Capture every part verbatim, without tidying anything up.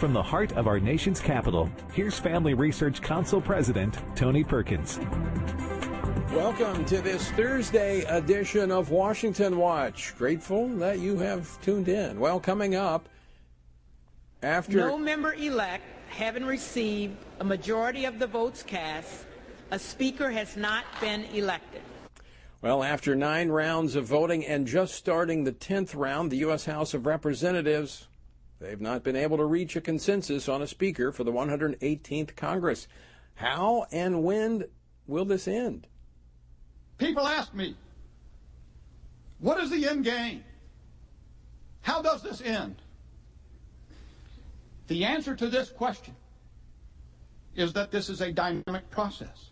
From the heart of our nation's capital, here's Family Research Council President Tony Perkins. Welcome to this Thursday edition of Washington Watch. Grateful that you have tuned in. Well, coming up after... No member-elect having received a majority of the votes cast, a speaker has not been elected. Well, after nine rounds of voting and just starting the tenth round, the U S House of Representatives, they've not been able to reach a consensus on a speaker for the one hundred eighteenth Congress. How and when will this end? People ask me, what is the end game? How does this end? The answer to this question is that this is a dynamic process.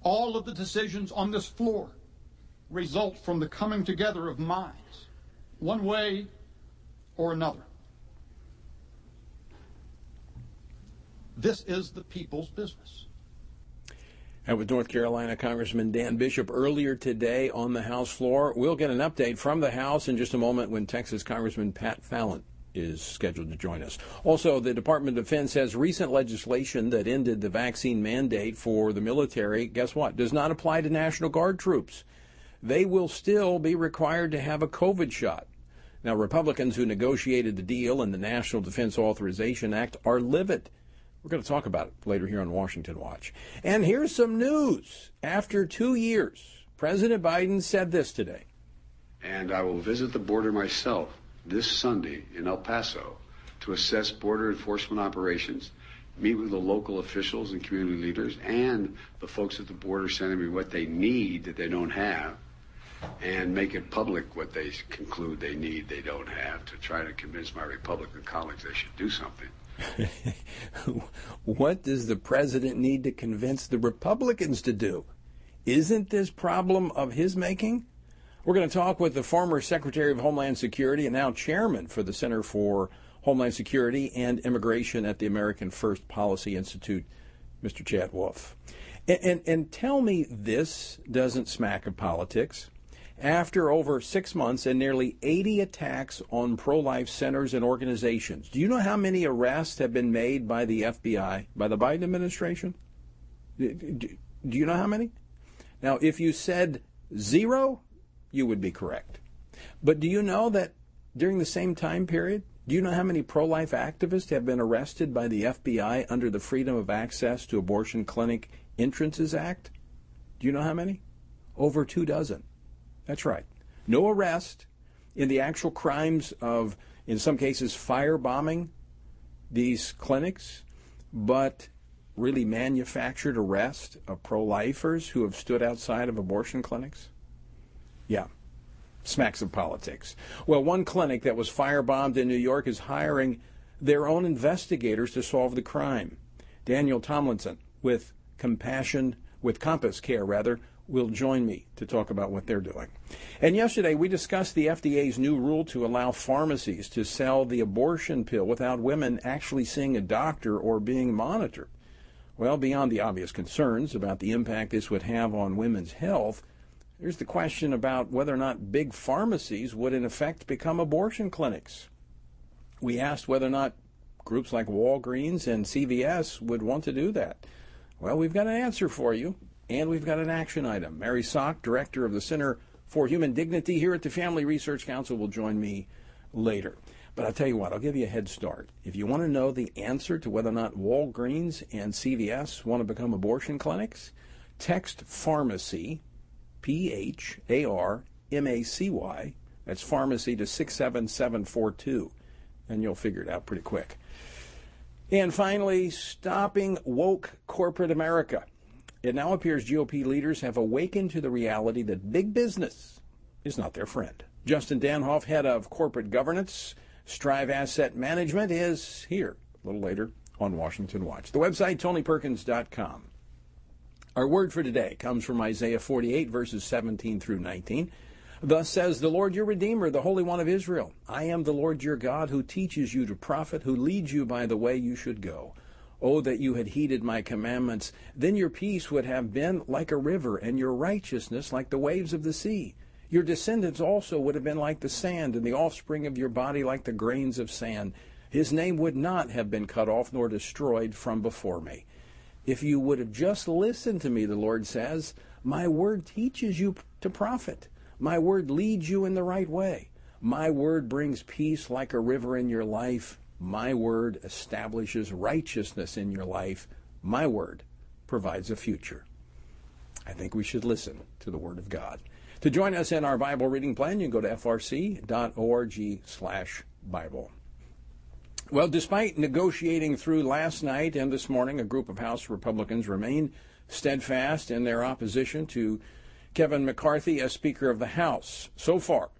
All of the decisions on this floor result from the coming together of minds, one way or another. This is the people's business. And with North Carolina Congressman Dan Bishop earlier today on the House floor, we'll get an update from the House in just a moment when Texas Congressman Pat Fallon is scheduled to join us. Also, the Department of Defense has recent legislation that ended the vaccine mandate for the military. Guess what? Does not apply to National Guard troops. They will still be required to have a COVID shot. Now, Republicans who negotiated the deal in the National Defense Authorization Act are livid. We're going to talk about it later here on Washington Watch. And here's some news. After two years, President Biden said this today. And I will visit the border myself this Sunday in El Paso to assess border enforcement operations, meet with the local officials and community leaders, and the folks at the border sending me what they need that they don't have, and make it public what they conclude they need they don't have, to try to convince my Republican colleagues they should do something. What does the president need to convince the Republicans to do? Isn't this problem of his making? We're going to talk with the former Secretary of Homeland Security and now chairman for the Center for Homeland Security and Immigration at the America First Policy Institute, Mister Chad Wolf. And, and, and tell me this doesn't smack of politics. After over six months and nearly eighty attacks on pro-life centers and organizations, do you know how many arrests have been made by the F B I, by the Biden administration? Do you know how many? Now, if you said zero, you would be correct. But do you know that during the same time period, do you know how many pro-life activists have been arrested by the F B I under the Freedom of Access to Abortion Clinic Entrances Act? Do you know how many? Over two dozen. That's right. No arrest in the actual crimes of, in some cases, firebombing these clinics, but really manufactured arrest of pro-lifers who have stood outside of abortion clinics. Yeah, smacks of politics. Well, one clinic that was firebombed in New York is hiring their own investigators to solve the crime. Daniel Tomlinson with Compassion, with CompassCare rather, will join me to talk about what they're doing. And yesterday we discussed the F D A's new rule to allow pharmacies to sell the abortion pill without women actually seeing a doctor or being monitored. Well, beyond the obvious concerns about the impact this would have on women's health, there's the question about whether or not big pharmacies would, in effect, become abortion clinics. We asked whether or not groups like Walgreens and C V S would want to do that. Well, we've got an answer for you, and we've got an action item. Mary Szoch, director of the Center for Human Dignity here at the Family Research Council, will join me later. But I'll tell you what, I'll give you a head start. If you want to know the answer to whether or not Walgreens and C V S want to become abortion clinics, text pharmacy, P H A R M A C Y, that's pharmacy, to six seven seven four two, and you'll figure it out pretty quick. And finally, stopping woke corporate America. It now appears G O P leaders have awakened to the reality that big business is not their friend. Justin Danhof, head of corporate governance, Strive Asset Management, is here a little later on Washington Watch. The website, Tony Perkins dot com. Our word for today comes from Isaiah forty-eight, verses seventeen through nineteen. Thus says the Lord your Redeemer, the Holy One of Israel. I am the Lord your God, who teaches you to profit, who leads you by the way you should go. Oh, that you had heeded my commandments. Then your peace would have been like a river, and your righteousness like the waves of the sea. Your descendants also would have been like the sand, and the offspring of your body like the grains of sand. his name would not have been cut off nor destroyed from before me. If you would have just listened to me, the Lord says, my word teaches you to profit. My word leads you in the right way. My word brings peace like a river in your life. My word establishes righteousness in your life. My word provides a future. I think we should listen to the Word of God. To join us in our Bible reading plan, you can go to f r c dot org slash Bible. Well, despite negotiating through last night and this morning, a group of House Republicans remain steadfast in their opposition to Kevin McCarthy as Speaker of the House. So far,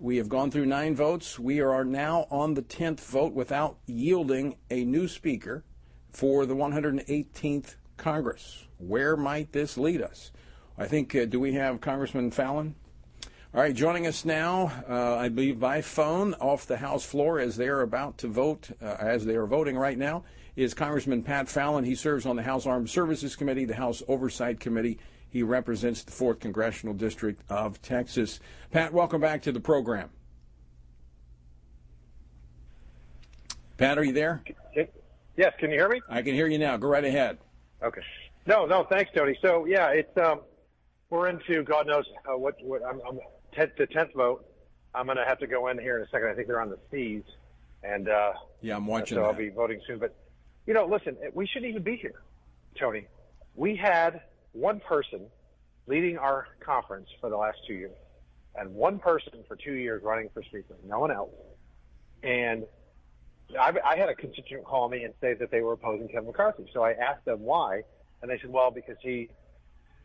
we have gone through nine votes. We are now on the tenth vote without yielding a new Speaker for the one hundred eighteenth Congress. Where might this lead us? I think, uh, do we have Congressman Fallon? All right, joining us now, uh, I believe by phone, off the House floor as they are about to vote, uh, as they are voting right now, is Congressman Pat Fallon. He serves on the House Armed Services Committee, the House Oversight Committee. He represents the fourth Congressional District of Texas. Pat, welcome back to the program. Pat, are you there? Yes, can you hear me? I can hear you now. Go right ahead. Okay. No, no, thanks, Tony. So, yeah, it's um, we're into God knows uh, what, what – I'm, I'm tenth, the tenth vote. I'm going to have to go in here in a second. I think they're on the C's. And, uh, yeah, I'm watching So that. I'll be voting soon. But, you know, listen, we shouldn't even be here, Tony. We had one person leading our conference for the last two years and one person for two years running for Speaker, no one else. And I, I had a constituent call me and say that they were opposing Kevin McCarthy. So I asked them why, and they said, well, because he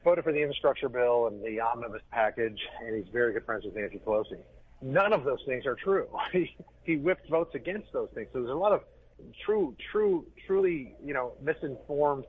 voted for the infrastructure bill and the omnibus package, and he's very good friends with Nancy Pelosi. None of those things are true. he, he whipped votes against those things. So there's a lot of true, true, truly, you know, misinformed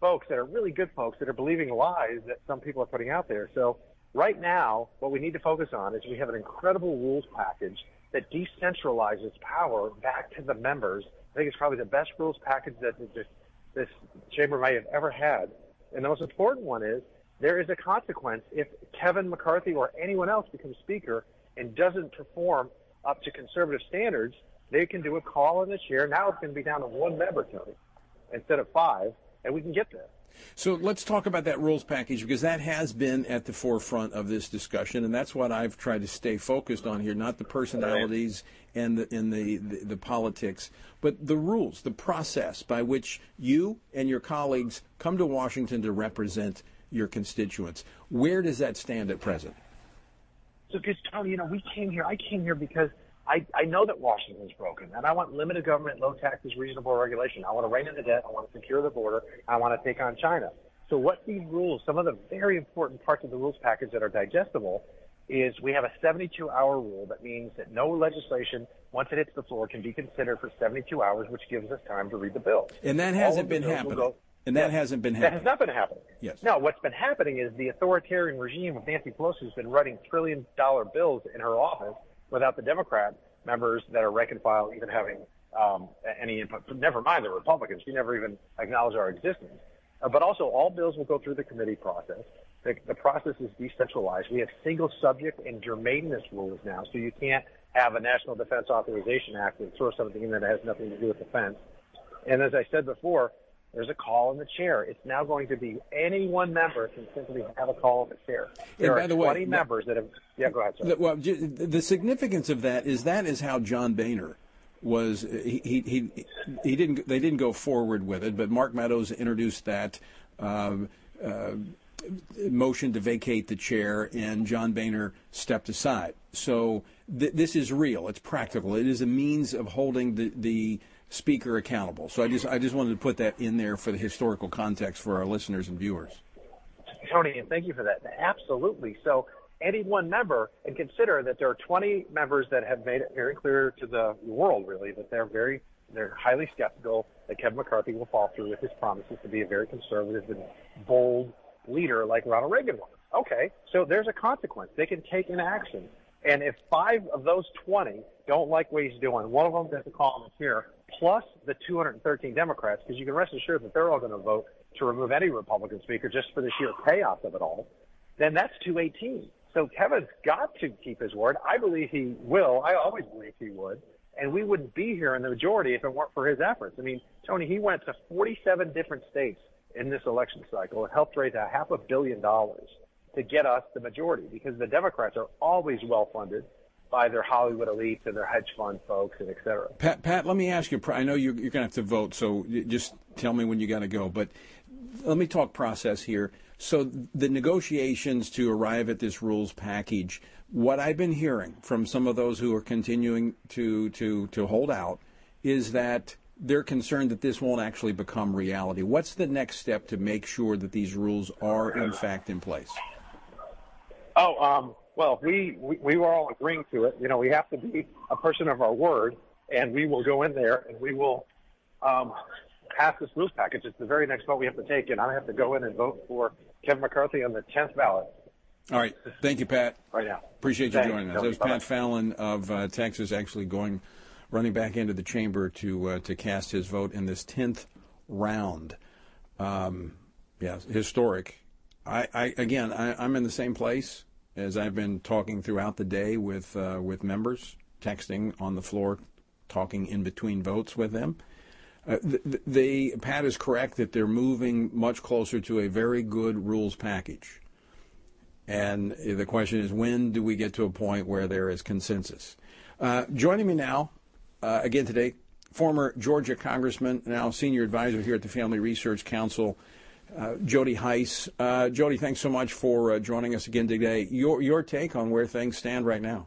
folks that are really good folks that are believing lies that some people are putting out there. So right now, what we need to focus on is we have an incredible rules package that decentralizes power back to the members. I think it's probably the best rules package that this, this chamber might have ever had. And the most important one is there is a consequence if Kevin McCarthy or anyone else becomes Speaker and doesn't perform up to conservative standards. They can do a call in the chair. Now it's going to be down to one member, Tony, instead of five. And we can get there. So let's talk about that rules package, because that has been at the forefront of this discussion, and that's what I've tried to stay focused on here, not the personalities and the, and the, the, the politics, but the rules, the process by which you and your colleagues come to Washington to represent your constituents. Where does that stand at present? So, because, Tony, you know, we came here. I came here because I, I know that Washington's broken, and I want limited government, low taxes, reasonable regulation. I want to rein in the debt. I want to secure the border. I want to take on China. So what these rules, some of the very important parts of the rules package that are digestible, is we have a seventy-two hour rule that means that no legislation, once it hits the floor, can be considered for seventy-two hours, which gives us time to read the bill. And that hasn't been happening. And that hasn't been happening. That has not been happening. Yes. No, what's been happening is the authoritarian regime of Nancy Pelosi has been writing trillion-dollar bills in her office, without the Democrat members that are reconciled even having um, any input. Never mind the Republicans. You never even acknowledge our existence. Uh, but also, all bills will go through the committee process. The, the process is decentralized. We have single subject and germaneness rules now, so you can't have a National Defense Authorization Act and throw something in that has nothing to do with defense. And as I said before, there's a call in the chair. It's now going to be any one member can simply have a call in the chair. There and by are the twenty way, members that have – yeah, go ahead, sir. Well, the significance of that is that is how John Boehner was he, – he, he, he didn't – they didn't go forward with it, but Mark Meadows introduced that um, uh, motion to vacate the chair, and John Boehner stepped aside. So th- this is real. It's practical. It is a means of holding the, the – Speaker accountable. So I just I just wanted to put that in there for the historical context for our listeners and viewers. Tony, and thank you for that. Absolutely. So any one member, and consider that there are twenty members that have made it very clear to the world, really, that they're very they're highly skeptical that Kevin McCarthy will fall through with his promises to be a very conservative and bold leader like Ronald Reagan was. Okay, so there's a consequence. They can take an action. And if five of those twenty don't like what he's doing, one of them doesn't call him here, plus the two hundred thirteen Democrats, because you can rest assured that they're all going to vote to remove any Republican Speaker just for the sheer chaos of it all, then that's two eighteen. So Kevin's got to keep his word. I believe he will. I always believe he would. and we wouldn't be here in the majority if it weren't for his efforts. I mean, Tony, he went to forty-seven different states in this election cycle and helped raise a half a billion dollars to get us the majority, because the Democrats are always well-funded by their Hollywood elites and their hedge fund folks and et cetera. Pat, Pat, let me ask you, I know you're, you're going to have to vote, so just tell me when you got to go, but let me talk process here. So the negotiations to arrive at this rules package, what I've been hearing from some of those who are continuing to, to, to hold out is that they're concerned that this won't actually become reality. What's the next step to make sure that these rules are, in fact, in place? Oh, um, well, we, we, we were all agreeing to it. You know, we have to be a person of our word, and we will go in there and we will um, pass this rules package. It's the very next vote we have to take, and I have to go in and vote for Kevin McCarthy on the tenth ballot. All right. Thank you, Pat. Right now. Appreciate you Thanks. joining us. No, that was bye-bye. Pat Fallon of uh, Texas, actually going, running back into the chamber to uh, to cast his vote in this tenth round. Um, yeah, historic. I, I again, I, I'm in the same place as I've been talking throughout the day with uh, with members, texting on the floor, talking in between votes with them. Uh, th- they, Pat is correct that they're moving much closer to a very good rules package. And the question is, when do we get to a point where there is consensus? Uh, joining me now, uh, again today, former Georgia congressman, now senior advisor here at the Family Research Council, Uh, Jody Hice. Uh, Jody, thanks so much for uh, joining us again today. Your your take on where things stand right now?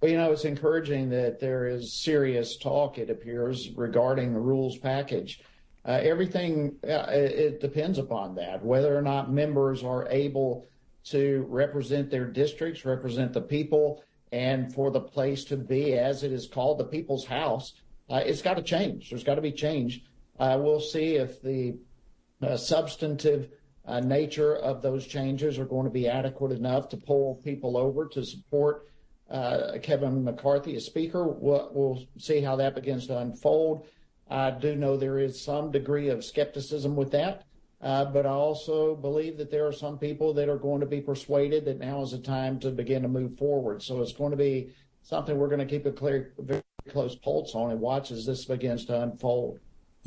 Well, you know, it's encouraging that there is serious talk, it appears, regarding the rules package. Uh, everything, uh, it, it depends upon that, whether or not members are able to represent their districts, represent the people, and for the place to be, as it is called, the people's house. Uh, it's got to change. There's got to be change. Uh, we'll see if the Uh, substantive uh, nature of those changes are going to be adequate enough to pull people over to support uh, Kevin McCarthy as Speaker. We'll, we'll see how that begins to unfold. I do know there is some degree of skepticism with that, uh, but I also believe that there are some people that are going to be persuaded that now is the time to begin to move forward. So it's going to be something we're going to keep a clear, very close pulse on and watch as this begins to unfold.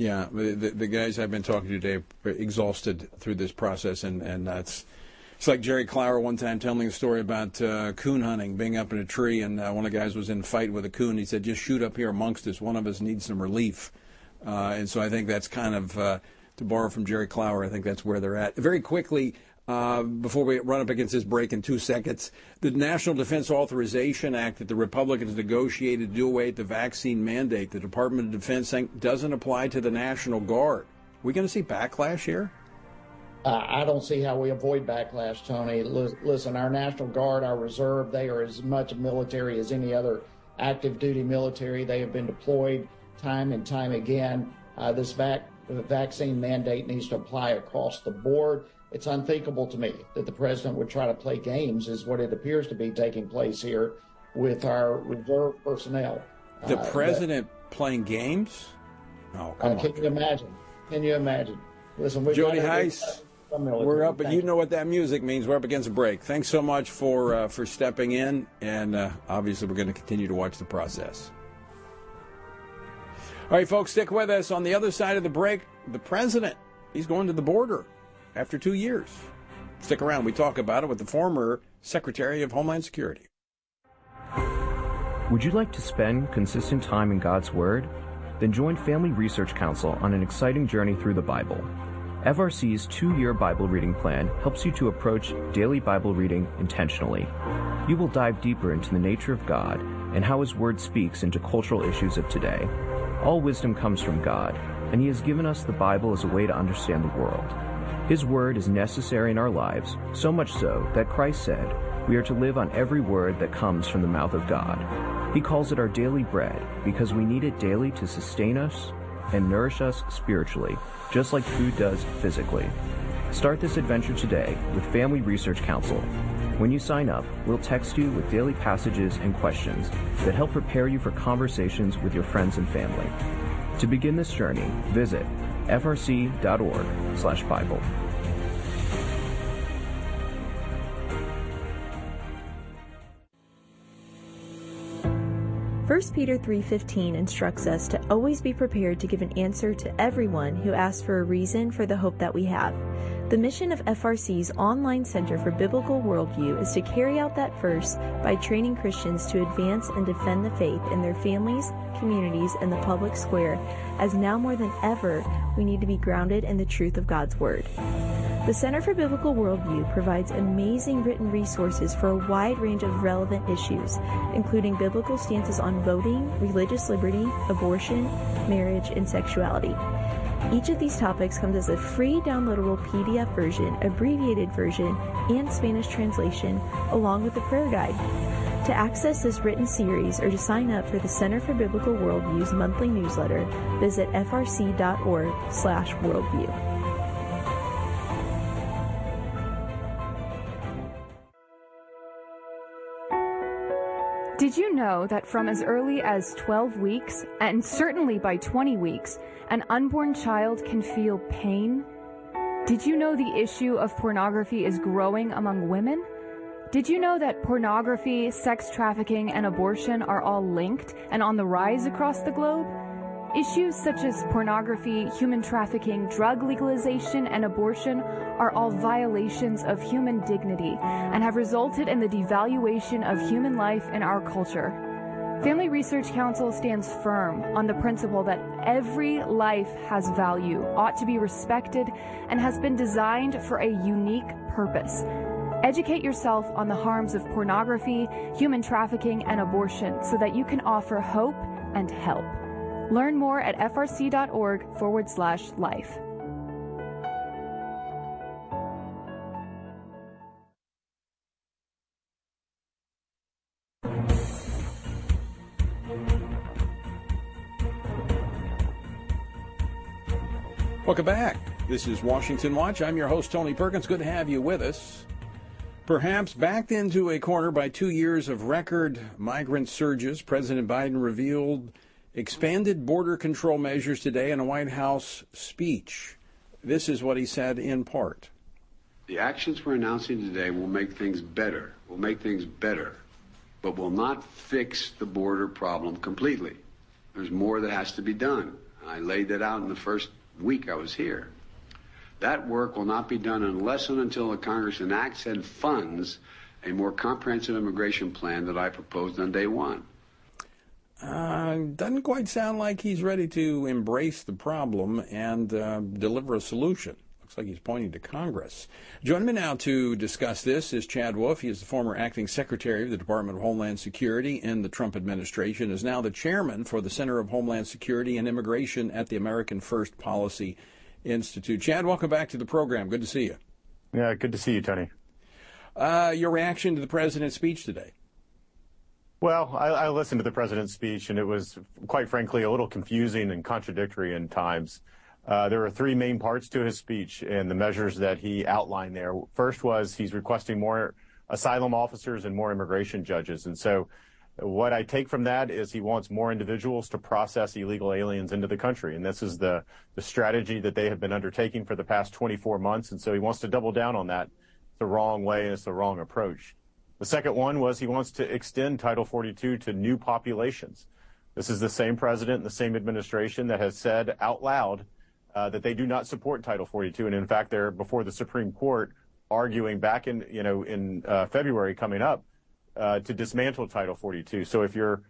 Yeah, the, the guys I've been talking to today are exhausted through this process, and, and that's, it's like Jerry Clower one time telling a story about uh, coon hunting, being up in a tree, and uh, one of the guys was in a fight with a coon. He said, just shoot up here amongst us. One of us needs some relief. Uh, and so I think that's kind of, uh, to borrow from Jerry Clower, I think that's where they're at. Very quickly, uh, before we run up against this break in two seconds, the National Defense Authorization Act that the Republicans negotiated to do away with the vaccine mandate, the Department of Defense saying doesn't apply to the National Guard. Are we going to see backlash here? Uh, I don't see how we avoid backlash, Tony. L- listen, our National Guard, our Reserve, they are as much military as any other active duty military. They have been deployed time and time again. Uh, this vac- vaccine mandate needs to apply across the board. It's unthinkable to me that the president would try to play games, is what it appears to be taking place here with our reserve personnel. The uh, president but, playing games? Oh, come uh, on. Can Jody. you imagine? Can you imagine? Listen, we've Jody Hice, we're up, but you know what that music means. We're up against a break. Thanks so much for uh, for stepping in, and uh, obviously we're going to continue to watch the process. All right, folks, stick with us. On the other side of the break, the president, he's going to the border. After two years. Stick around. We talk about it with the former Secretary of Homeland Security. Would you like to spend consistent time in God's Word? Then join Family Research Council on an exciting journey through the Bible. F R C's two-year Bible reading plan helps you to approach daily Bible reading intentionally. You will dive deeper into the nature of God and how His Word speaks into cultural issues of today. All wisdom comes from God, and He has given us the Bible as a way to understand the world. His word is necessary in our lives, so much so that Christ said, we are to live on every word that comes from the mouth of God. He calls it our daily bread because we need it daily to sustain us and nourish us spiritually, just like food does physically. Start this adventure today with Family Research Council. When you sign up, we'll text you with daily passages and questions that help prepare you for conversations with your friends and family. To begin this journey, visit frc.org slash Bible. First Peter three fifteen instructs us to always be prepared to give an answer to everyone who asks for a reason for the hope that we have. The mission of F R C's online Center for Biblical Worldview is to carry out that verse by training Christians to advance and defend the faith in their families, communities, and the public square, as now more than ever, we need to be grounded in the truth of God's Word. The Center for Biblical Worldview provides amazing written resources for a wide range of relevant issues, including biblical stances on voting, religious liberty, abortion, marriage, and sexuality. Each of these topics comes as a free downloadable P D F version, abbreviated version, and Spanish translation, along with a prayer guide. To access this written series or to sign up for the Center for Biblical Worldview's monthly newsletter, visit frc.org slash worldview. Did you know that from as early as twelve weeks, and certainly by twenty weeks, an unborn child can feel pain? Did you know the issue of pornography is growing among women? Did you know that pornography, sex trafficking, and abortion are all linked and on the rise across the globe? Issues such as pornography, human trafficking, drug legalization, and abortion are all violations of human dignity and have resulted in the devaluation of human life in our culture. Family Research Council stands firm on the principle that every life has value, ought to be respected, and has been designed for a unique purpose. Educate yourself on the harms of pornography, human trafficking, and abortion so that you can offer hope and help. Learn more at frc.org forward slash life. Welcome back. This is Washington Watch. I'm your host, Tony Perkins. Good to have you with us. Perhaps backed into a corner by two years of record migrant surges, President Biden revealed expanded border control measures today in a White House speech. This is what he said in part. The actions we're announcing today will make things better, will make things better, but will not fix the border problem completely. There's more that has to be done. I laid that out in the first week I was here. That work will not be done unless and until the Congress enacts and funds a more comprehensive immigration plan that I proposed on day one. Uh, doesn't quite sound like he's ready to embrace the problem and uh, deliver a solution. Looks like he's pointing to Congress. Joining me now to discuss this is Chad Wolf. He is the former acting secretary of the Department of Homeland Security in the Trump administration, is now the chairman for the Center of Homeland Security and Immigration at the America First Policy Institute. Chad, welcome back to the program. Good to see you. Yeah, good to see you, Tony. Uh, your reaction to the president's speech today? Well, I, I listened to the president's speech, and it was, quite frankly, a little confusing and contradictory in times. Uh, there were three main parts to his speech and the measures that he outlined there. First was he's requesting more asylum officers and more immigration judges. And so what I take from that is he wants more individuals to process illegal aliens into the country. And this is the, the strategy that they have been undertaking for the past twenty-four months. And so he wants to double down on that. It's the wrong way, and it's the wrong approach. The second one was he wants to extend Title forty-two to new populations. This is the same president and the same administration that has said out loud uh, that they do not support Title forty-two, and in fact they're before the Supreme Court arguing back in you know in uh, February coming up uh, to dismantle Title forty-two. So if your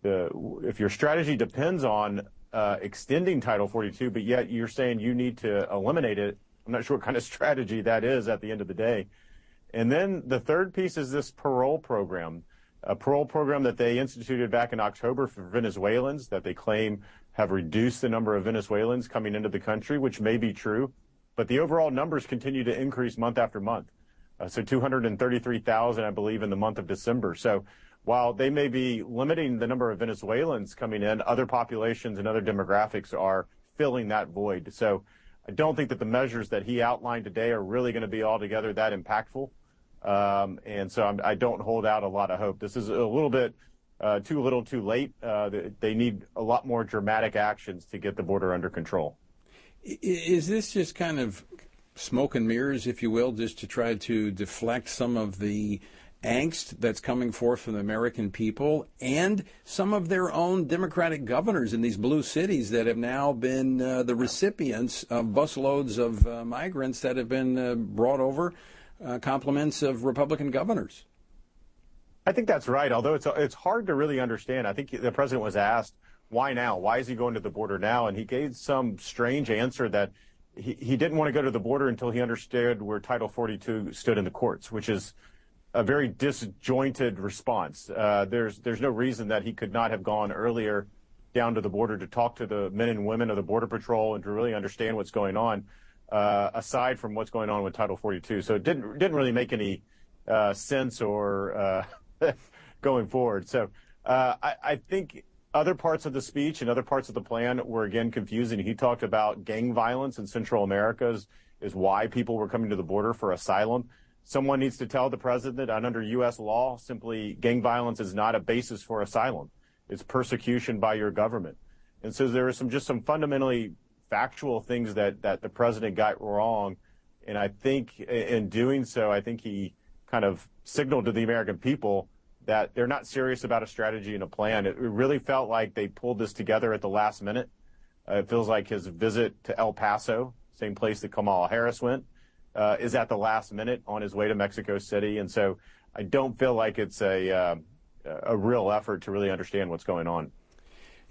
the if your strategy depends on uh, extending Title forty-two, but yet you're saying you need to eliminate it, I'm not sure what kind of strategy that is at the end of the day. And then the third piece is this parole program, a parole program that they instituted back in October for Venezuelans that they claim have reduced the number of Venezuelans coming into the country, which may be true, but the overall numbers continue to increase month after month. Uh, so two hundred thirty-three thousand, I believe, in the month of December. So while they may be limiting the number of Venezuelans coming in, other populations and other demographics are filling that void. So I don't think that the measures that he outlined today are really going to be altogether that impactful. Um, and so I'm, I don't hold out a lot of hope. This is a little bit uh, too little, too late. Uh, they need a lot more dramatic actions to get the border under control. Is this just kind of smoke and mirrors, if you will, just to try to deflect some of the angst that's coming forth from the American people and some of their own Democratic governors in these blue cities that have now been uh, the recipients of busloads of uh, migrants that have been uh, brought over, uh, compliments of Republican governors. I think that's right, although it's it's hard to really understand. I think the president was asked, why now? Why is he going to the border now? And he gave some strange answer that he, he didn't want to go to the border until he understood where Title forty-two stood in the courts, which is a very disjointed response. Uh, there's there's no reason that he could not have gone earlier down to the border to talk to the men and women of the Border Patrol and to really understand what's going on, uh, aside from what's going on with Title forty-two. So it didn't, didn't really make any uh, sense or uh, going forward. So uh, I, I think other parts of the speech and other parts of the plan were, again, confusing. He talked about gang violence in Central America is, is why people were coming to the border for asylum. Someone needs to tell the president that under U S law, simply gang violence is not a basis for asylum. It's persecution by your government. And so there are some just some fundamentally factual things that, that the president got wrong. And I think in doing so, I think he kind of signaled to the American people that they're not serious about a strategy and a plan. It really felt like they pulled this together at the last minute. Uh, it feels like his visit to El Paso, same place that Kamala Harris went, Uh, is at the last minute on his way to Mexico City. And so I don't feel like it's a uh, a real effort to really understand what's going on.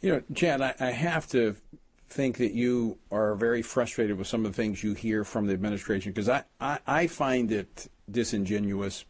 You know, Chad, I, I have to think that you are very frustrated with some of the things you hear from the administration, because I, I, I find it disingenuous,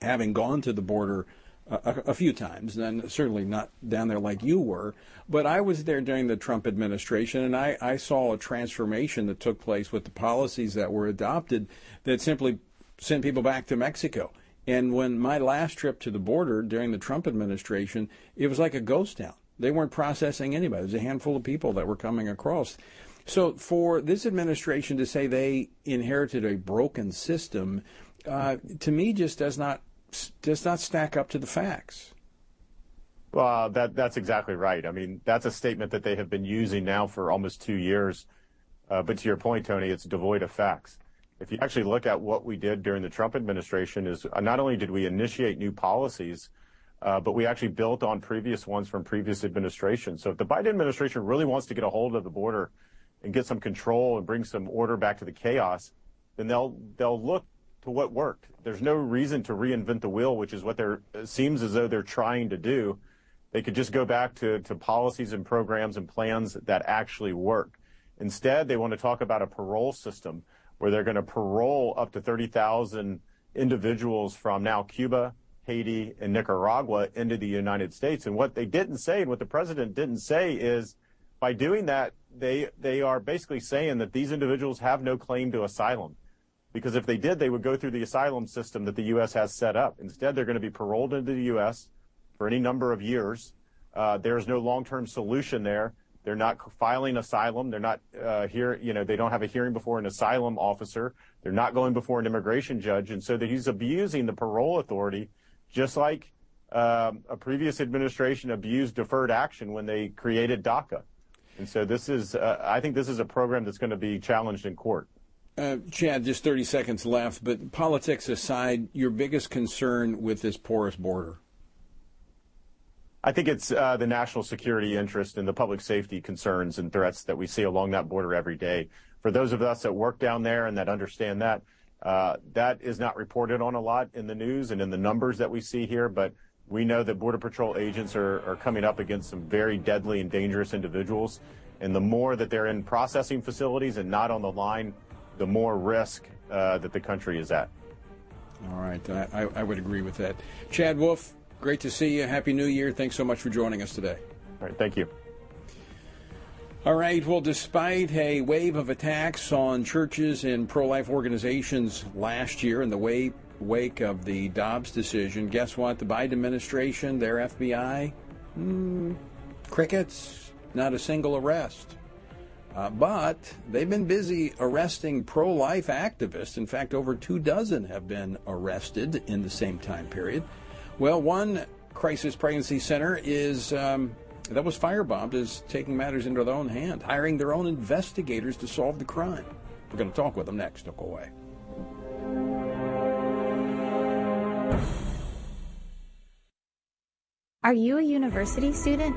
having gone to the border a, a few times, and certainly not down there like you were, but I was there during the Trump administration, and I, I saw a transformation that took place with the policies that were adopted that simply sent people back to Mexico. And when my last trip to the border during the Trump administration, it was like a ghost town. They weren't processing anybody. There's a handful of people that were coming across. So for this administration to say they inherited a broken system, uh, to me just does not does not stack up to the facts. Well, that that's exactly right. I mean, that's a statement that they have been using now for almost two years. Uh, but to your point, Tony, it's devoid of facts. If you actually look at what we did during the Trump administration, is not only did we initiate new policies, uh, but we actually built on previous ones from previous administrations. So if the Biden administration really wants to get a hold of the border and get some control and bring some order back to the chaos, then they'll they'll look to what worked. There's no reason to reinvent the wheel, which is what they're, it seems as though they're trying to do. They could just go back to, to policies and programs and plans that actually work. Instead, they want to talk about a parole system where they're going to parole up to thirty thousand individuals from now Cuba, Haiti, and Nicaragua into the United States. And what they didn't say, and what the president didn't say, is by doing that, they they are basically saying that these individuals have no claim to asylum. Because if they did, they would go through the asylum system that the U S has set up. Instead, they're going to be paroled into the U S for any number of years. Uh, there is no long-term solution there. They're not filing asylum. They're not uh, here. You know, they don't have a hearing before an asylum officer. They're not going before an immigration judge. And so that he's abusing the parole authority, just like um, a previous administration abused deferred action when they created DACA. And so this is, uh, I think, this is a program that's going to be challenged in court. Uh, Chad, just thirty seconds left, but politics aside, your biggest concern with this porous border? I think it's uh, the national security interest and the public safety concerns and threats that we see along that border every day. For those of us that work down there and that understand that, uh, that is not reported on a lot in the news and in the numbers that we see here, but we know that Border Patrol agents are, are coming up against some very deadly and dangerous individuals, and the more that they're in processing facilities and not on the line, the more risk uh, that the country is at. All right. I, I would agree with that. Chad Wolf, great to see you. Happy New Year. Thanks so much for joining us today. All right. Thank you. All right. Well, despite a wave of attacks on churches and pro-life organizations last year in the wake, wake of the Dobbs decision, guess what? The Biden administration, their F B I, mm, crickets, not a single arrest. Uh, but they've been busy arresting pro-life activists. In fact, over two dozen have been arrested in the same time period. Well, one crisis pregnancy center is um, that was firebombed is taking matters into their own hand, hiring their own investigators to solve the crime. We're going to talk with them next. Don't go away. Are you a university student?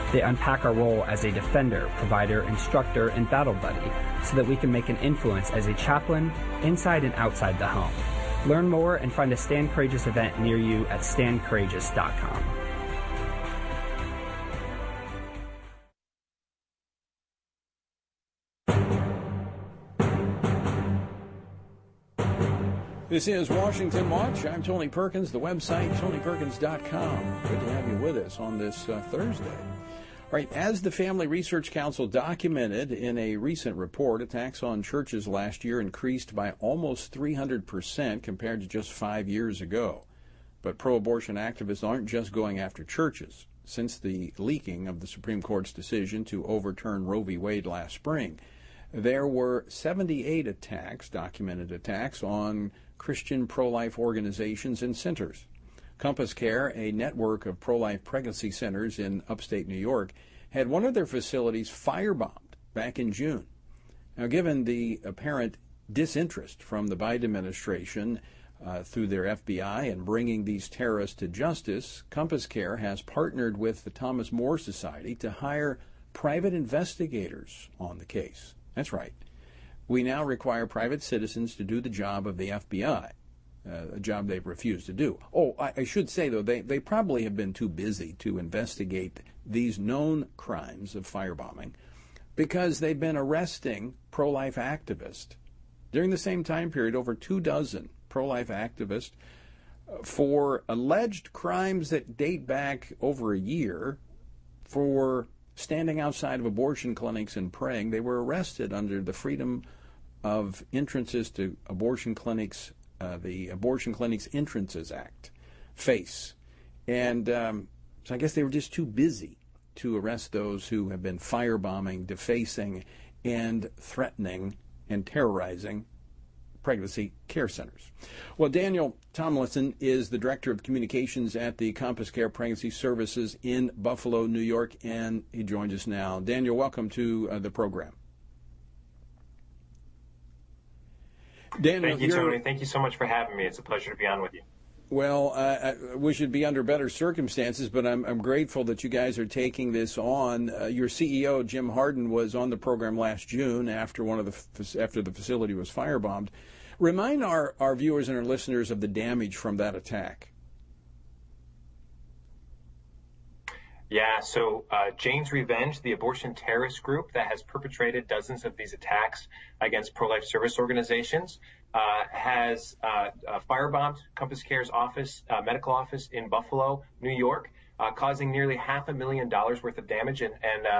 They unpack our role as a defender, provider, instructor, and battle buddy so that we can make an influence as a chaplain inside and outside the home. Learn more and find a Stand Courageous event near you at stand courageous dot com. This is Washington Watch. I'm Tony Perkins. The website, tony perkins dot com. Good to have you with us on this uh, Thursday. All right, as the Family Research Council documented in a recent report, attacks on churches last year increased by almost three hundred percent compared to just five years ago. But pro-abortion activists aren't just going after churches. Since the leaking of the Supreme Court's decision to overturn Roe v. Wade last spring, there were seventy-eight attacks, documented attacks, on Christian pro-life organizations and centers. CompassCare, a network of pro-life pregnancy centers in upstate New York, had one of their facilities firebombed back in June. Now, given the apparent disinterest from the Biden administration uh, through their F B I in bringing these terrorists to justice, CompassCare has partnered with the Thomas More Society to hire private investigators on the case. That's right. We now require private citizens to do the job of the F B I, uh, a job they've refused to do. Oh, I, I should say, though, they, they probably have been too busy to investigate these known crimes of firebombing because they've been arresting pro-life activists. During the same time period, over two dozen pro-life activists for alleged crimes that date back over a year for standing outside of abortion clinics and praying. They were arrested under the Freedom of Entrances to Abortion Clinics, uh, the Abortion Clinics Entrances Act, FACE. And um, so I guess they were just too busy to arrest those who have been firebombing, defacing, and threatening and terrorizing pregnancy care centers. Well, Daniel Tomlinson is the director of communications at the CompassCare Pregnancy Services in Buffalo, New York, and he joins us now. Daniel, welcome to uh, the program. Daniel, thank you, Tony. Thank you so much for having me. It's a pleasure to be on with you. Well, uh, we should be under better circumstances, but I'm, I'm grateful that you guys are taking this on. Uh, your C E O, Jim Harden, was on the program last June after one of the after the facility was firebombed. Remind our, our viewers and our listeners of the damage from that attack. Yeah, so uh, Jane's Revenge, the abortion terrorist group that has perpetrated dozens of these attacks against pro-life service organizations, Uh, has uh, uh, firebombed CompassCare's office, uh, medical office in Buffalo, New York, uh, causing nearly half a million dollars worth of damage, and, and uh,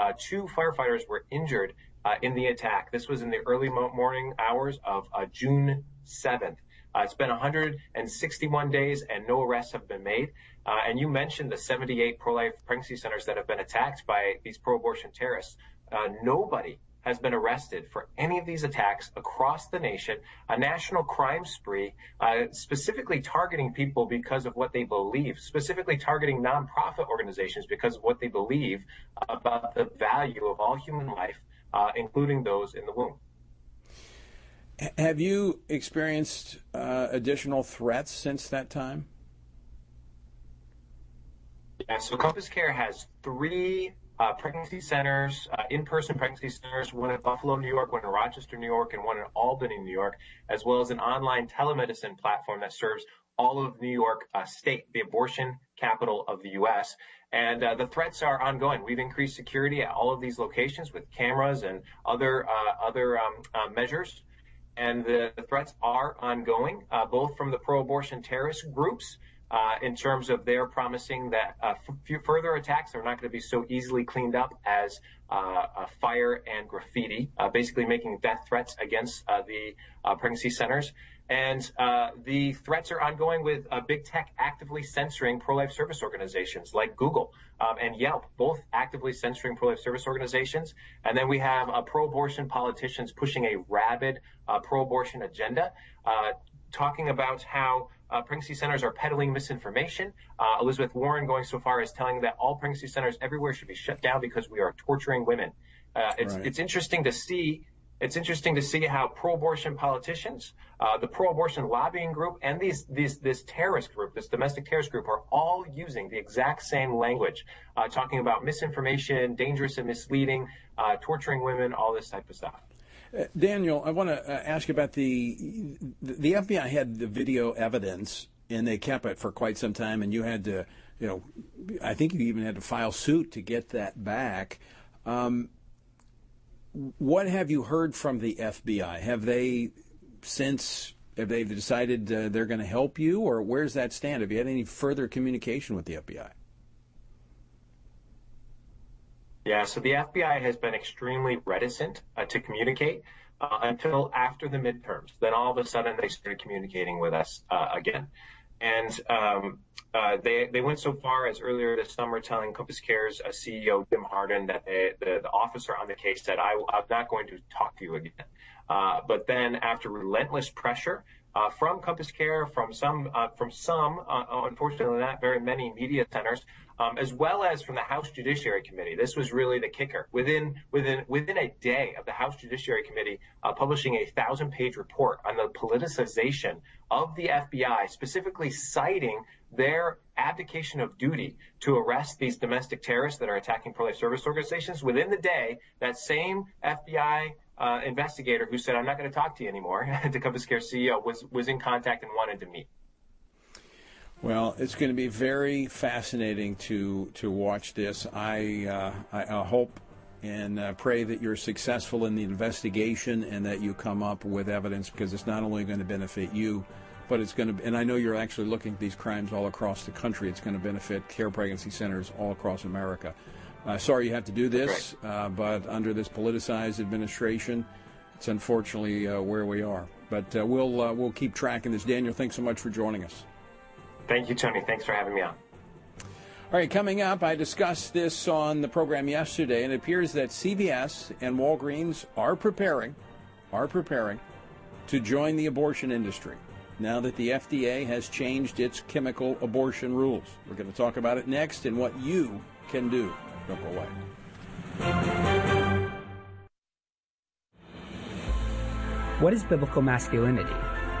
uh, two firefighters were injured uh, in the attack. This was in the early morning hours of uh, June seventh. Uh, it's been one hundred sixty-one days, and no arrests have been made. Uh, and you mentioned the seventy-eight pro-life pregnancy centers that have been attacked by these pro-abortion terrorists. Uh, nobody has been arrested for any of these attacks across the nation, a national crime spree, uh, specifically targeting people because of what they believe, specifically targeting nonprofit organizations because of what they believe about the value of all human life, uh, including those in the womb. Have you experienced uh, additional threats since that time? Yeah, so CompassCare has three Uh, pregnancy centers, uh, in-person pregnancy centers, one in Buffalo, New York, one in Rochester, New York, and one in Albany, New York, as well as an online telemedicine platform that serves all of New York uh, State, the abortion capital of the U S And uh, the threats are ongoing. We've increased security at all of these locations with cameras and other, uh, other um, uh, measures. And the, the threats are ongoing, uh, both from the pro-abortion terrorist groups, Uh, in terms of their promising that uh, f- further attacks are not going to be so easily cleaned up as uh, uh, fire and graffiti, uh, basically making death threats against uh, the uh, pregnancy centers. And uh, the threats are ongoing with uh, big tech actively censoring pro-life service organizations like Google um, and Yelp, both actively censoring pro-life service organizations. And then we have uh, pro-abortion politicians pushing a rabid uh, pro-abortion agenda, uh, talking about how Uh, pregnancy centers are peddling misinformation. Uh, Elizabeth Warren going so far as telling that all pregnancy centers everywhere should be shut down because we are torturing women. Uh, it's, right. it's interesting to see. It's interesting to see how pro-abortion politicians, uh, the pro-abortion lobbying group, and these these this terrorist group, this domestic terrorist group, are all using the exact same language, uh, talking about misinformation, dangerous and misleading, uh, torturing women, all this type of stuff. Uh, Daniel, I want to uh, ask you about the, the the F B I had the video evidence, and they kept it for quite some time, and you had to, you know, I think you even had to file suit to get that back. Um, what have you heard from the F B I? Have they since, have they decided uh, they're going to help you, or where's that stand? Have you had any further communication with the F B I? Yeah, so the F B I has been extremely reticent uh, to communicate uh, until after the midterms. Then all of a sudden they started communicating with us uh, again. And um, uh, they they went so far as earlier this summer telling CompassCare's uh, C E O, Jim Harden, that they, the, the officer on the case said, I, I'm not going to talk to you again. Uh, but then after relentless pressure uh, from CompassCare, from some, uh, from some uh, unfortunately not very many media centers, Um, as well as from the House Judiciary Committee. This was really the kicker. Within within within a day of the House Judiciary Committee uh, publishing a thousand-page report on the politicization of the F B I, specifically citing their abdication of duty to arrest these domestic terrorists that are attacking pro-life service organizations, within the day, that same F B I uh, investigator who said, I'm not going to talk to you anymore, to CompassCare C E O, was, was in contact and wanted to meet. Well, it's going to be very fascinating to to watch this. I uh, I, I hope and uh, pray that you're successful in the investigation and that you come up with evidence, because it's not only going to benefit you, but it's going to. And I know you're actually looking at these crimes all across the country. It's going to benefit care pregnancy centers all across America. Uh, sorry you have to do this, uh, but under this politicized administration, it's unfortunately uh, where we are. But uh, we'll uh, we'll keep tracking this. Daniel, thanks so much for joining us. Thank you, Tony. Thanks for having me on. All right, coming up, I discussed this on the program yesterday, and it appears that C V S and Walgreens are preparing, are preparing to join the abortion industry now that the F D A has changed its chemical abortion rules. We're going to talk about it next and what you can do. Don't go away. What is biblical masculinity?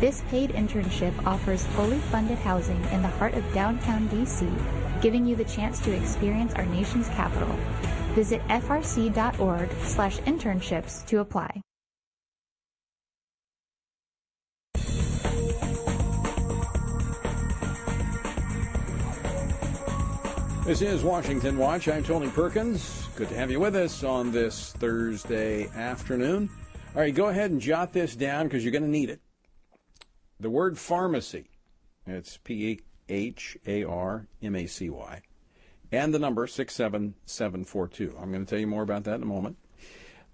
This paid internship offers fully funded housing in the heart of downtown D C, giving you the chance to experience our nation's capital. Visit frc.org slash internships to apply. This is Washington Watch. I'm Tony Perkins. Good to have you with us on this Thursday afternoon. All right, go ahead and jot this down because you're going to need it. The word pharmacy, it's P H A R M A C Y. And the number six seven seven four two. I'm going to tell you more about that in a moment.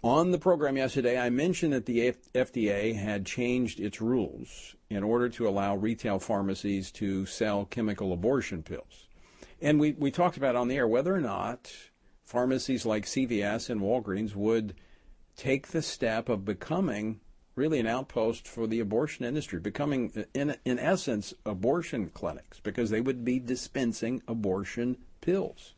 On the program yesterday, I mentioned that the F D A had changed its rules in order to allow retail pharmacies to sell chemical abortion pills. And we, we talked about on the air whether or not pharmacies like C V S and Walgreens would take the step of becoming really an outpost for the abortion industry, becoming, in, in essence, abortion clinics, because they would be dispensing abortion pills.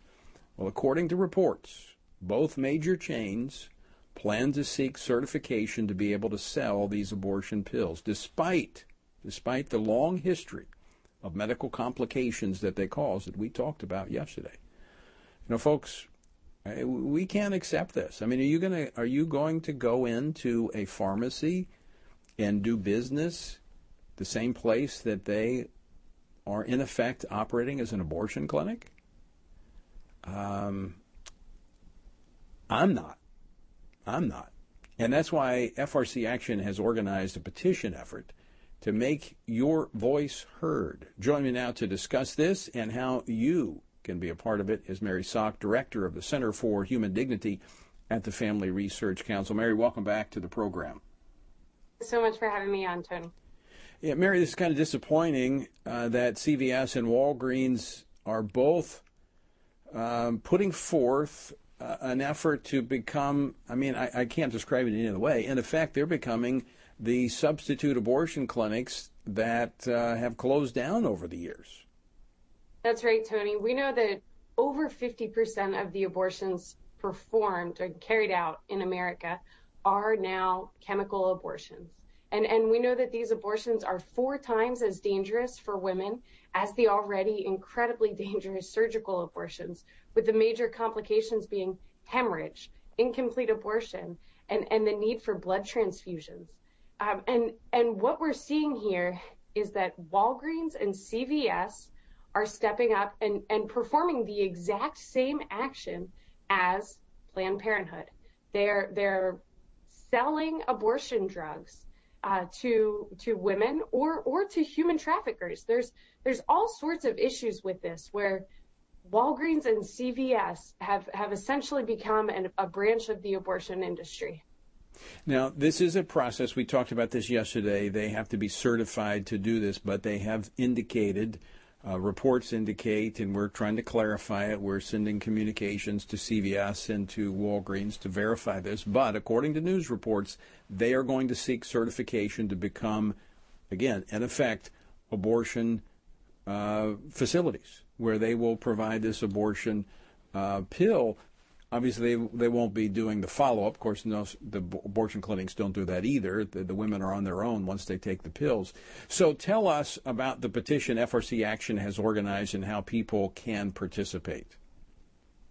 Well, according to reports, both major chains plan to seek certification to be able to sell these abortion pills, despite despite the long history of medical complications that they cause that we talked about yesterday. You know, folks, we can't accept this. I mean, are you going to are you going to go into a pharmacy and do business the same place that they are in effect operating as an abortion clinic? Um, I'm not. I'm not. And that's why F R C Action has organized a petition effort to make your voice heard. Join me now to discuss this and how you can be a part of it is Mary Szoch, Director of the Center for Human Dignity at the Family Research Council. Mary, welcome back to the program. Thanks so much for having me on, Tony. Yeah, Mary, this is kind of disappointing uh, that C V S and Walgreens are both Um, putting forth uh, an effort to become, I mean, I, I can't describe it any other way. In effect, they're becoming the substitute abortion clinics that uh, have closed down over the years. That's right, Tony. We know that over fifty percent of the abortions performed or carried out in America are now chemical abortions. And, and we know that these abortions are four times as dangerous for women as the already incredibly dangerous surgical abortions, with the major complications being hemorrhage, incomplete abortion, and, and the need for blood transfusions. Um, and, and what we're seeing here is that Walgreens and C V S are stepping up and, and performing the exact same action as Planned Parenthood. They're, they're selling abortion drugs Uh, to to women or or to human traffickers. There's there's all sorts of issues with this, where Walgreens and C V S have have essentially become an, a branch of the abortion industry. Now, this is a process. We talked about this yesterday. They have to be certified to do this, but they have indicated, uh, reports indicate, and we're trying to clarify it. We're sending communications to C V S and to Walgreens to verify this. But according to news reports, they are going to seek certification to become, again, in effect, abortion uh, facilities where they will provide this abortion uh, pill. Obviously, they won't be doing the follow-up. Of course, no, the abortion clinics don't do that either. The, the women are on their own once they take the pills. So tell us about the petition F R C Action has organized and how people can participate.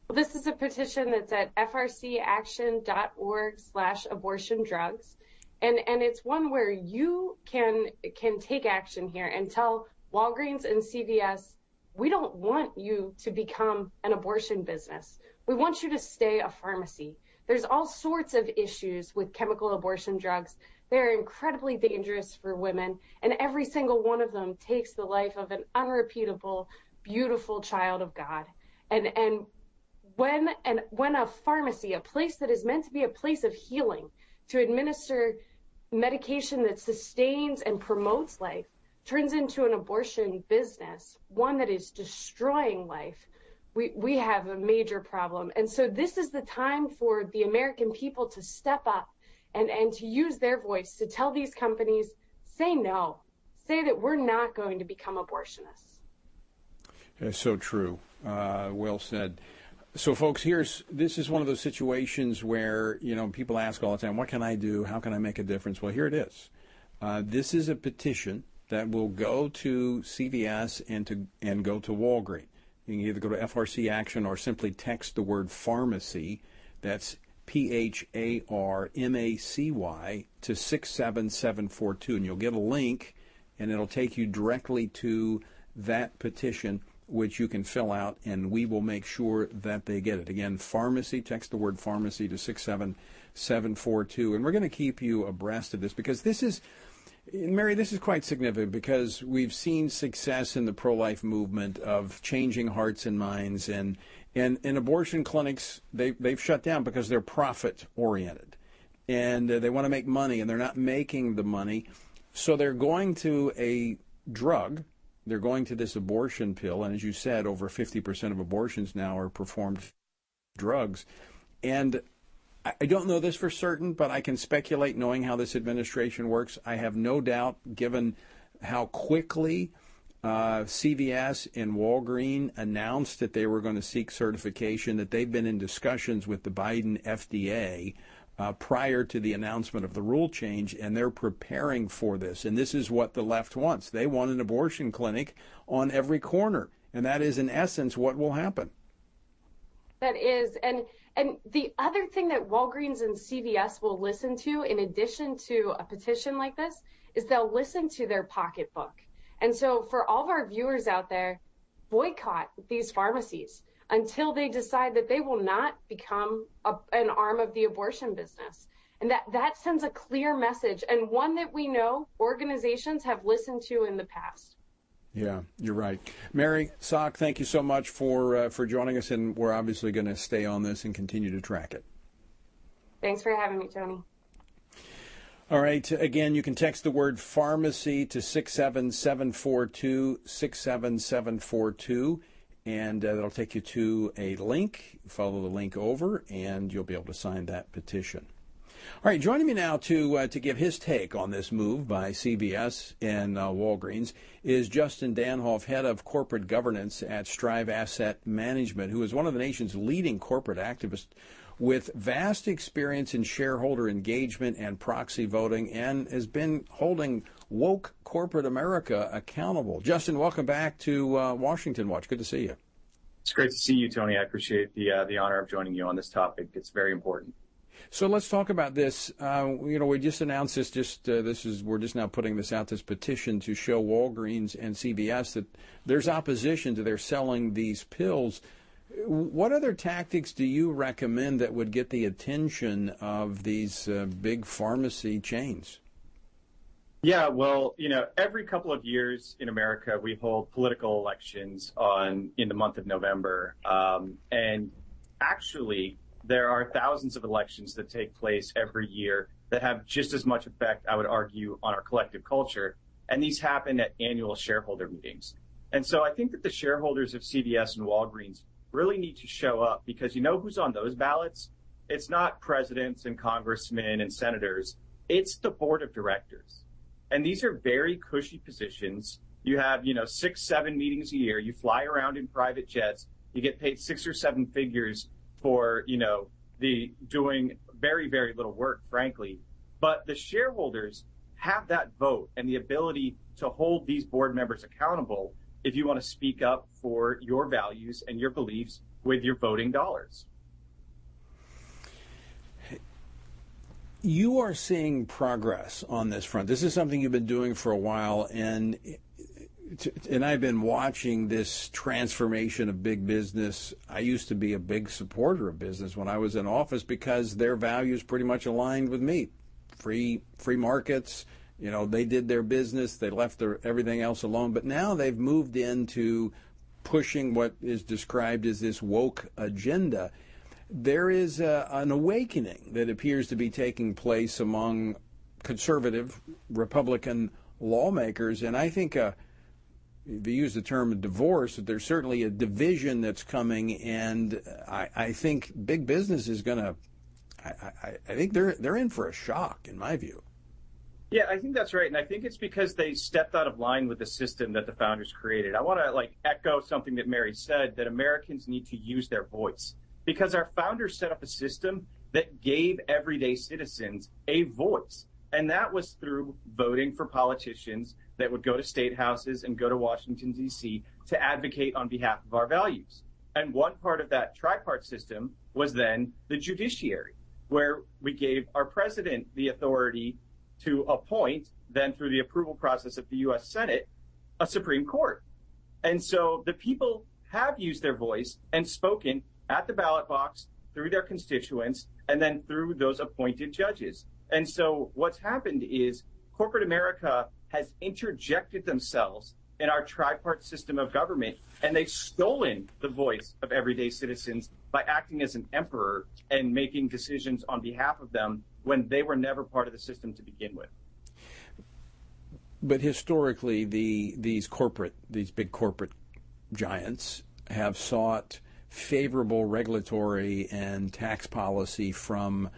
Well, this is a petition that's at frcaction.org slash abortion drugs. And, and it's one where you can, can take action here and tell Walgreens and C V S, we don't want you to become an abortion business. We want you to stay a pharmacy. There's all sorts of issues with chemical abortion drugs. They're incredibly dangerous for women, and every single one of them takes the life of an unrepeatable, beautiful child of God. And and when and when a pharmacy, a place that is meant to be a place of healing, to administer medication that sustains and promotes life, turns into an abortion business, one that is destroying life, we we have a major problem. And so this is the time for the American people to step up and, and to use their voice to tell these companies, say no, say that we're not going to become abortionists. That's so true. Uh, well said. So, folks, here's this is one of those situations where, you know, people ask all the time, what can I do? How can I make a difference? Well, here it is. Uh, this is a petition that will go to C V S and to and go to Walgreens. You can either go to F R C Action or simply text the word pharmacy, that's P H A R M A C Y, to six seven seven four two. And you'll get a link, and it'll take you directly to that petition, which you can fill out, and we will make sure that they get it. Again, pharmacy, text the word pharmacy to six seven seven four two. And we're going to keep you abreast of this because this is... And Mary, this is quite significant because we've seen success in the pro-life movement of changing hearts and minds, and and, and abortion clinics, they, they've shut down because they're profit-oriented, and uh, they want to make money, and they're not making the money, so they're going to a drug, they're going to this abortion pill, and as you said, over fifty percent of abortions now are performed drugs, and I don't know this for certain, but I can speculate knowing how this administration works. I have no doubt, given how quickly uh, C V S and Walgreens announced that they were going to seek certification, that they've been in discussions with the Biden F D A uh, prior to the announcement of the rule change, and they're preparing for this. And this is what the left wants. They want an abortion clinic on every corner, and that is, in essence, what will happen. That is, and... And the other thing that Walgreens and C V S will listen to, in addition to a petition like this, is they'll listen to their pocketbook. And so for all of our viewers out there, boycott these pharmacies until they decide that they will not become a, an arm of the abortion business. And that, that sends a clear message, and one that we know organizations have listened to in the past. Yeah, you're right. Mary Szoch, thank you so much for uh, for joining us, and we're obviously going to stay on this and continue to track it. Thanks for having me, Tony. All right. Again, you can text the word pharmacy to six seven seven four two, six seven seven four two, and uh, that'll take you to a link. Follow the link over, and you'll be able to sign that petition. All right, joining me now to uh, to give his take on this move by C V S and uh, Walgreens is Justin Danhof, head of corporate governance at Strive Asset Management, who is one of the nation's leading corporate activists with vast experience in shareholder engagement and proxy voting, and has been holding woke corporate America accountable. Justin, welcome back to uh, Washington Watch. Good to see you. It's great to see you, Tony. I appreciate the uh, the honor of joining you on this topic. It's very important. So let's talk about this. Uh, you know, we just announced this. Just uh, this is we're just now putting this out. This petition to show Walgreens and C V S that there's opposition to their selling these pills. What other tactics do you recommend that would get the attention of these uh, big pharmacy chains? Yeah, well, you know, every couple of years in America, we hold political elections on in the month of November, um, and actually. there are thousands of elections that take place every year that have just as much effect, I would argue, on our collective culture. And these happen at annual shareholder meetings. And so I think that the shareholders of C V S and Walgreens really need to show up, because you know who's on those ballots? It's not presidents and congressmen and senators. It's the board of directors. And these are very cushy positions. You have, you know, six, seven meetings a year. You fly around in private jets. You get paid six or seven figures for, you know, the doing very, very little work, frankly. But the shareholders have that vote and the ability to hold these board members accountable if you want to speak up for your values and your beliefs with your voting dollars. You are seeing progress on this front. This is something you've been doing for a while, and and I've been watching this transformation of big business. I used to be a big supporter of business when I was in office because their values pretty much aligned with me. Free free markets, you know, they did their business, they left their everything else alone. But now they've moved into pushing what is described as this woke agenda. There is a, an awakening that appears to be taking place among conservative Republican lawmakers. And I think a, they use the term divorce, that there's certainly a division that's coming. And I, I think big business is going to, I, I think they're they're in for a shock, in my view. Yeah, I think that's right. And I think it's because they stepped out of line with the system that the founders created. I want to like echo something that Mary said, that Americans need to use their voice. Because our founders set up a system that gave everyday citizens a voice. And that was through voting for politicians that would go to state houses and go to Washington, D C to advocate on behalf of our values. And one part of that tripart system was then the judiciary, where we gave our president the authority to appoint, then through the approval process of the U S Senate, a Supreme Court. And so the people have used their voice and spoken at the ballot box, through their constituents, and then through those appointed judges. And so what's happened is corporate America has interjected themselves in our tripart system of government, and they've stolen the voice of everyday citizens by acting as an emperor and making decisions on behalf of them when they were never part of the system to begin with. But historically, the these corporate, these big corporate giants have sought favorable regulatory and tax policy from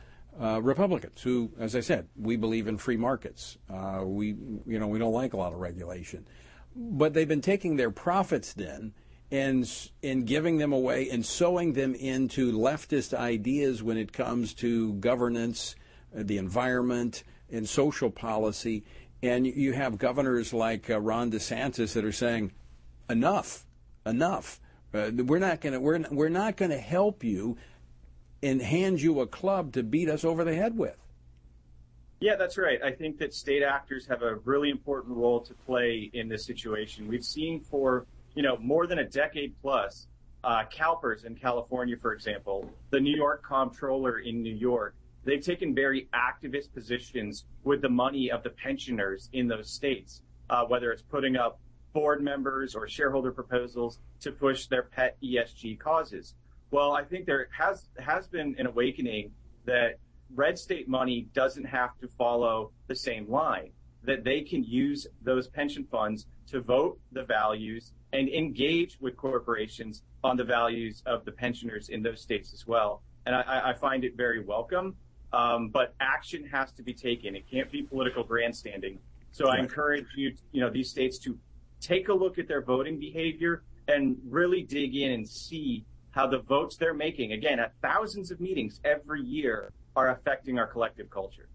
uh, Republicans who, as I said, we believe in free markets. Uh, we, you know, we don't like a lot of regulation. But they've been taking their profits then and and giving them away and sewing them into leftist ideas when it comes to governance, the environment, and social policy. And you have governors like uh, Ron DeSantis that are saying, enough, enough. Uh, we're not going to we're we're not going to help you and hand you a club to beat us over the head with. Yeah, that's right. I think that state actors have a really important role to play in this situation. We've seen for, you know, more than a decade plus, uh, CalPERS in California, for example, the New York Comptroller in New York, they've taken very activist positions with the money of the pensioners in those states, uh, whether it's putting up board members or shareholder proposals to push their pet E S G causes. Well, I think there has has been an awakening that red state money doesn't have to follow the same line, that they can use those pension funds to vote the values and engage with corporations on the values of the pensioners in those states as well. And I, I find it very welcome, um, but action has to be taken. It can't be political grandstanding. So I encourage you, you know, these states to take a look at their voting behavior and really dig in and see how the votes they're making, again, at thousands of meetings every year, are affecting our collective culture.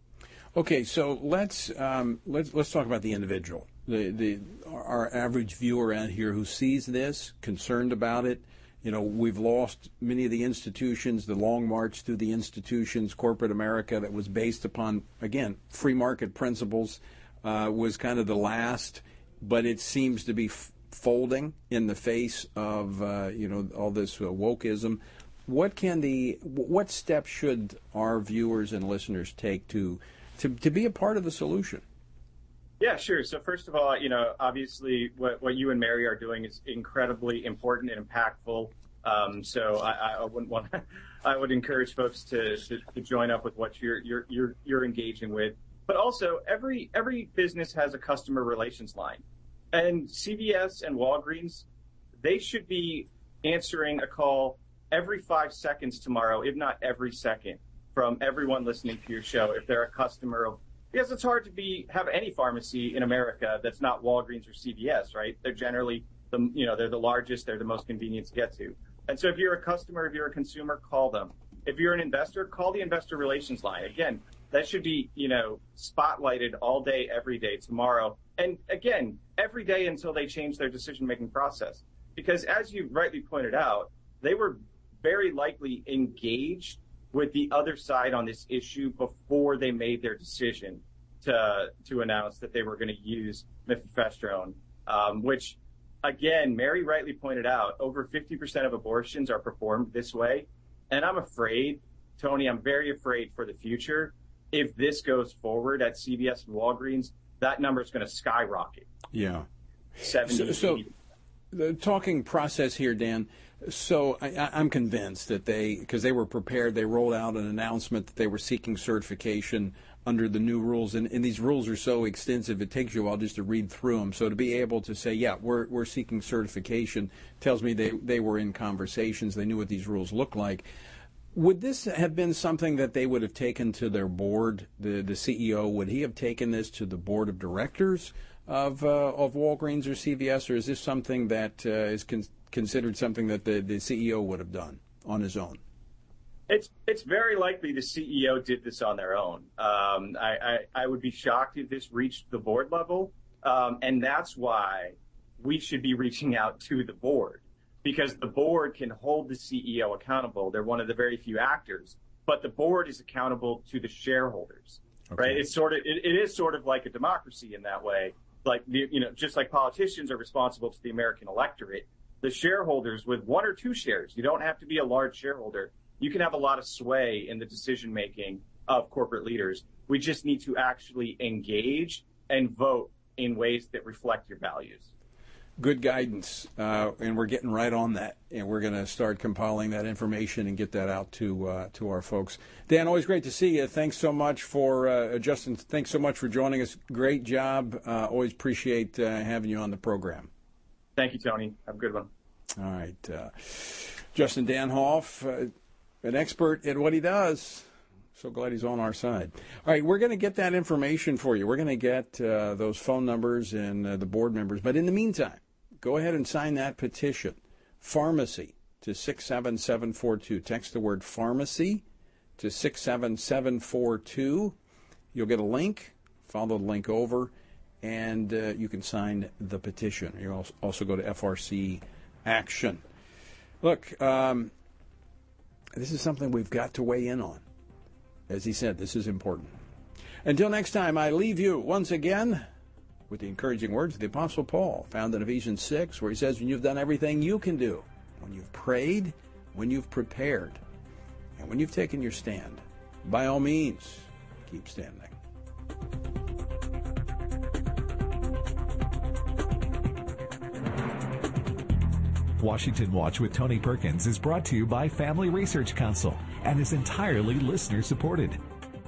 Okay, so let's um, let's let's talk about the individual, the the our average viewer out here who sees this, concerned about it. You know, we've lost many of the institutions, the long march through the institutions, corporate America that was based upon, again, free market principles, uh, was kind of the last. But it seems to be f- folding in the face of, uh, you know, all this uh, wokeism. What can the, what steps should our viewers and listeners take to, to, to be a part of the solution? Yeah, sure. So first of all, you know, obviously what, what you and Mary are doing is incredibly important and impactful. Um, so I, I wouldn't want to, I would encourage folks to, to, to join up with what you're, you're, you're, you're engaging with. But also every, every business has a customer relations line, and C V S and Walgreens, they should be answering a call every five seconds tomorrow, if not every second, from everyone listening to your show, if they're a customer of, because it's hard to be, have any pharmacy in America that's not Walgreens or C V S, right? They're generally the, you know, they're the largest, they're the most convenient to get to. And so if you're a customer, if you're a consumer, call them. If you're an investor, call the investor relations line. Again, that should be, you know, spotlighted all day, every day, tomorrow. And again, every day until they change their decision-making process. Because as you rightly pointed out, they were very likely engaged with the other side on this issue before they made their decision to to announce that they were going to use mifepristone, um, which, again, Mary rightly pointed out, over fifty percent of abortions are performed this way. And I'm afraid, Tony, I'm very afraid for the future. If this goes forward at C V S and Walgreens, that number is going to skyrocket. Yeah. seventy, so, so the talking process here, Dan, so I, I'm convinced that they, because they were prepared, they rolled out an announcement that they were seeking certification under the new rules. And, and these rules are so extensive, it takes you a while just to read through them. So to be able to say, yeah, we're we're seeking certification tells me they, they were in conversations. They knew what these rules look like. Would this have been something that they would have taken to their board, the, the C E O? Would he have taken this to the board of directors of uh, of Walgreens or C V S, or is this something that uh, is con- considered something that the, the C E O would have done on his own? It's it's very likely the C E O did this on their own. Um, I, I, I would be shocked if this reached the board level, um, and that's why we should be reaching out to the board, because the board can hold the C E O accountable. They're one of the very few actors, but the board is accountable to the shareholders, okay. Right? It's sort of, it, it is sort of like a democracy in that way. Like, you know, just like politicians are responsible to the American electorate, the shareholders with one or two shares, you don't have to be a large shareholder. You can have a lot of sway in the decision making of corporate leaders. We just need to actually engage and vote in ways that reflect your values. Good guidance, uh, and we're getting right on that, and we're going to start compiling that information and get that out to uh, to our folks. Dan, always great to see you. Thanks so much for uh, Justin. Thanks so much for joining us. Great job. Uh, always appreciate uh, having you on the program. Thank you, Tony. Have a good one. All right, uh, Justin Danhof, uh, an expert at what he does. So glad he's on our side. All right, we're going to get that information for you. We're going to get uh, those phone numbers and uh, the board members. But in the meantime, go ahead and sign that petition, pharmacy, to six seven seven four two. Text the word pharmacy to six seven seven four two. You'll get a link. Follow the link over, and uh, you can sign the petition. You also go to F R C Action. Look, um, this is something we've got to weigh in on. As he said, this is important. Until next time, I leave you once again with the encouraging words of the Apostle Paul, found in Ephesians six, where he says, when you've done everything you can do, when you've prayed, when you've prepared, and when you've taken your stand, by all means, keep standing. Washington Watch with Tony Perkins is brought to you by Family Research Council and is entirely listener-supported.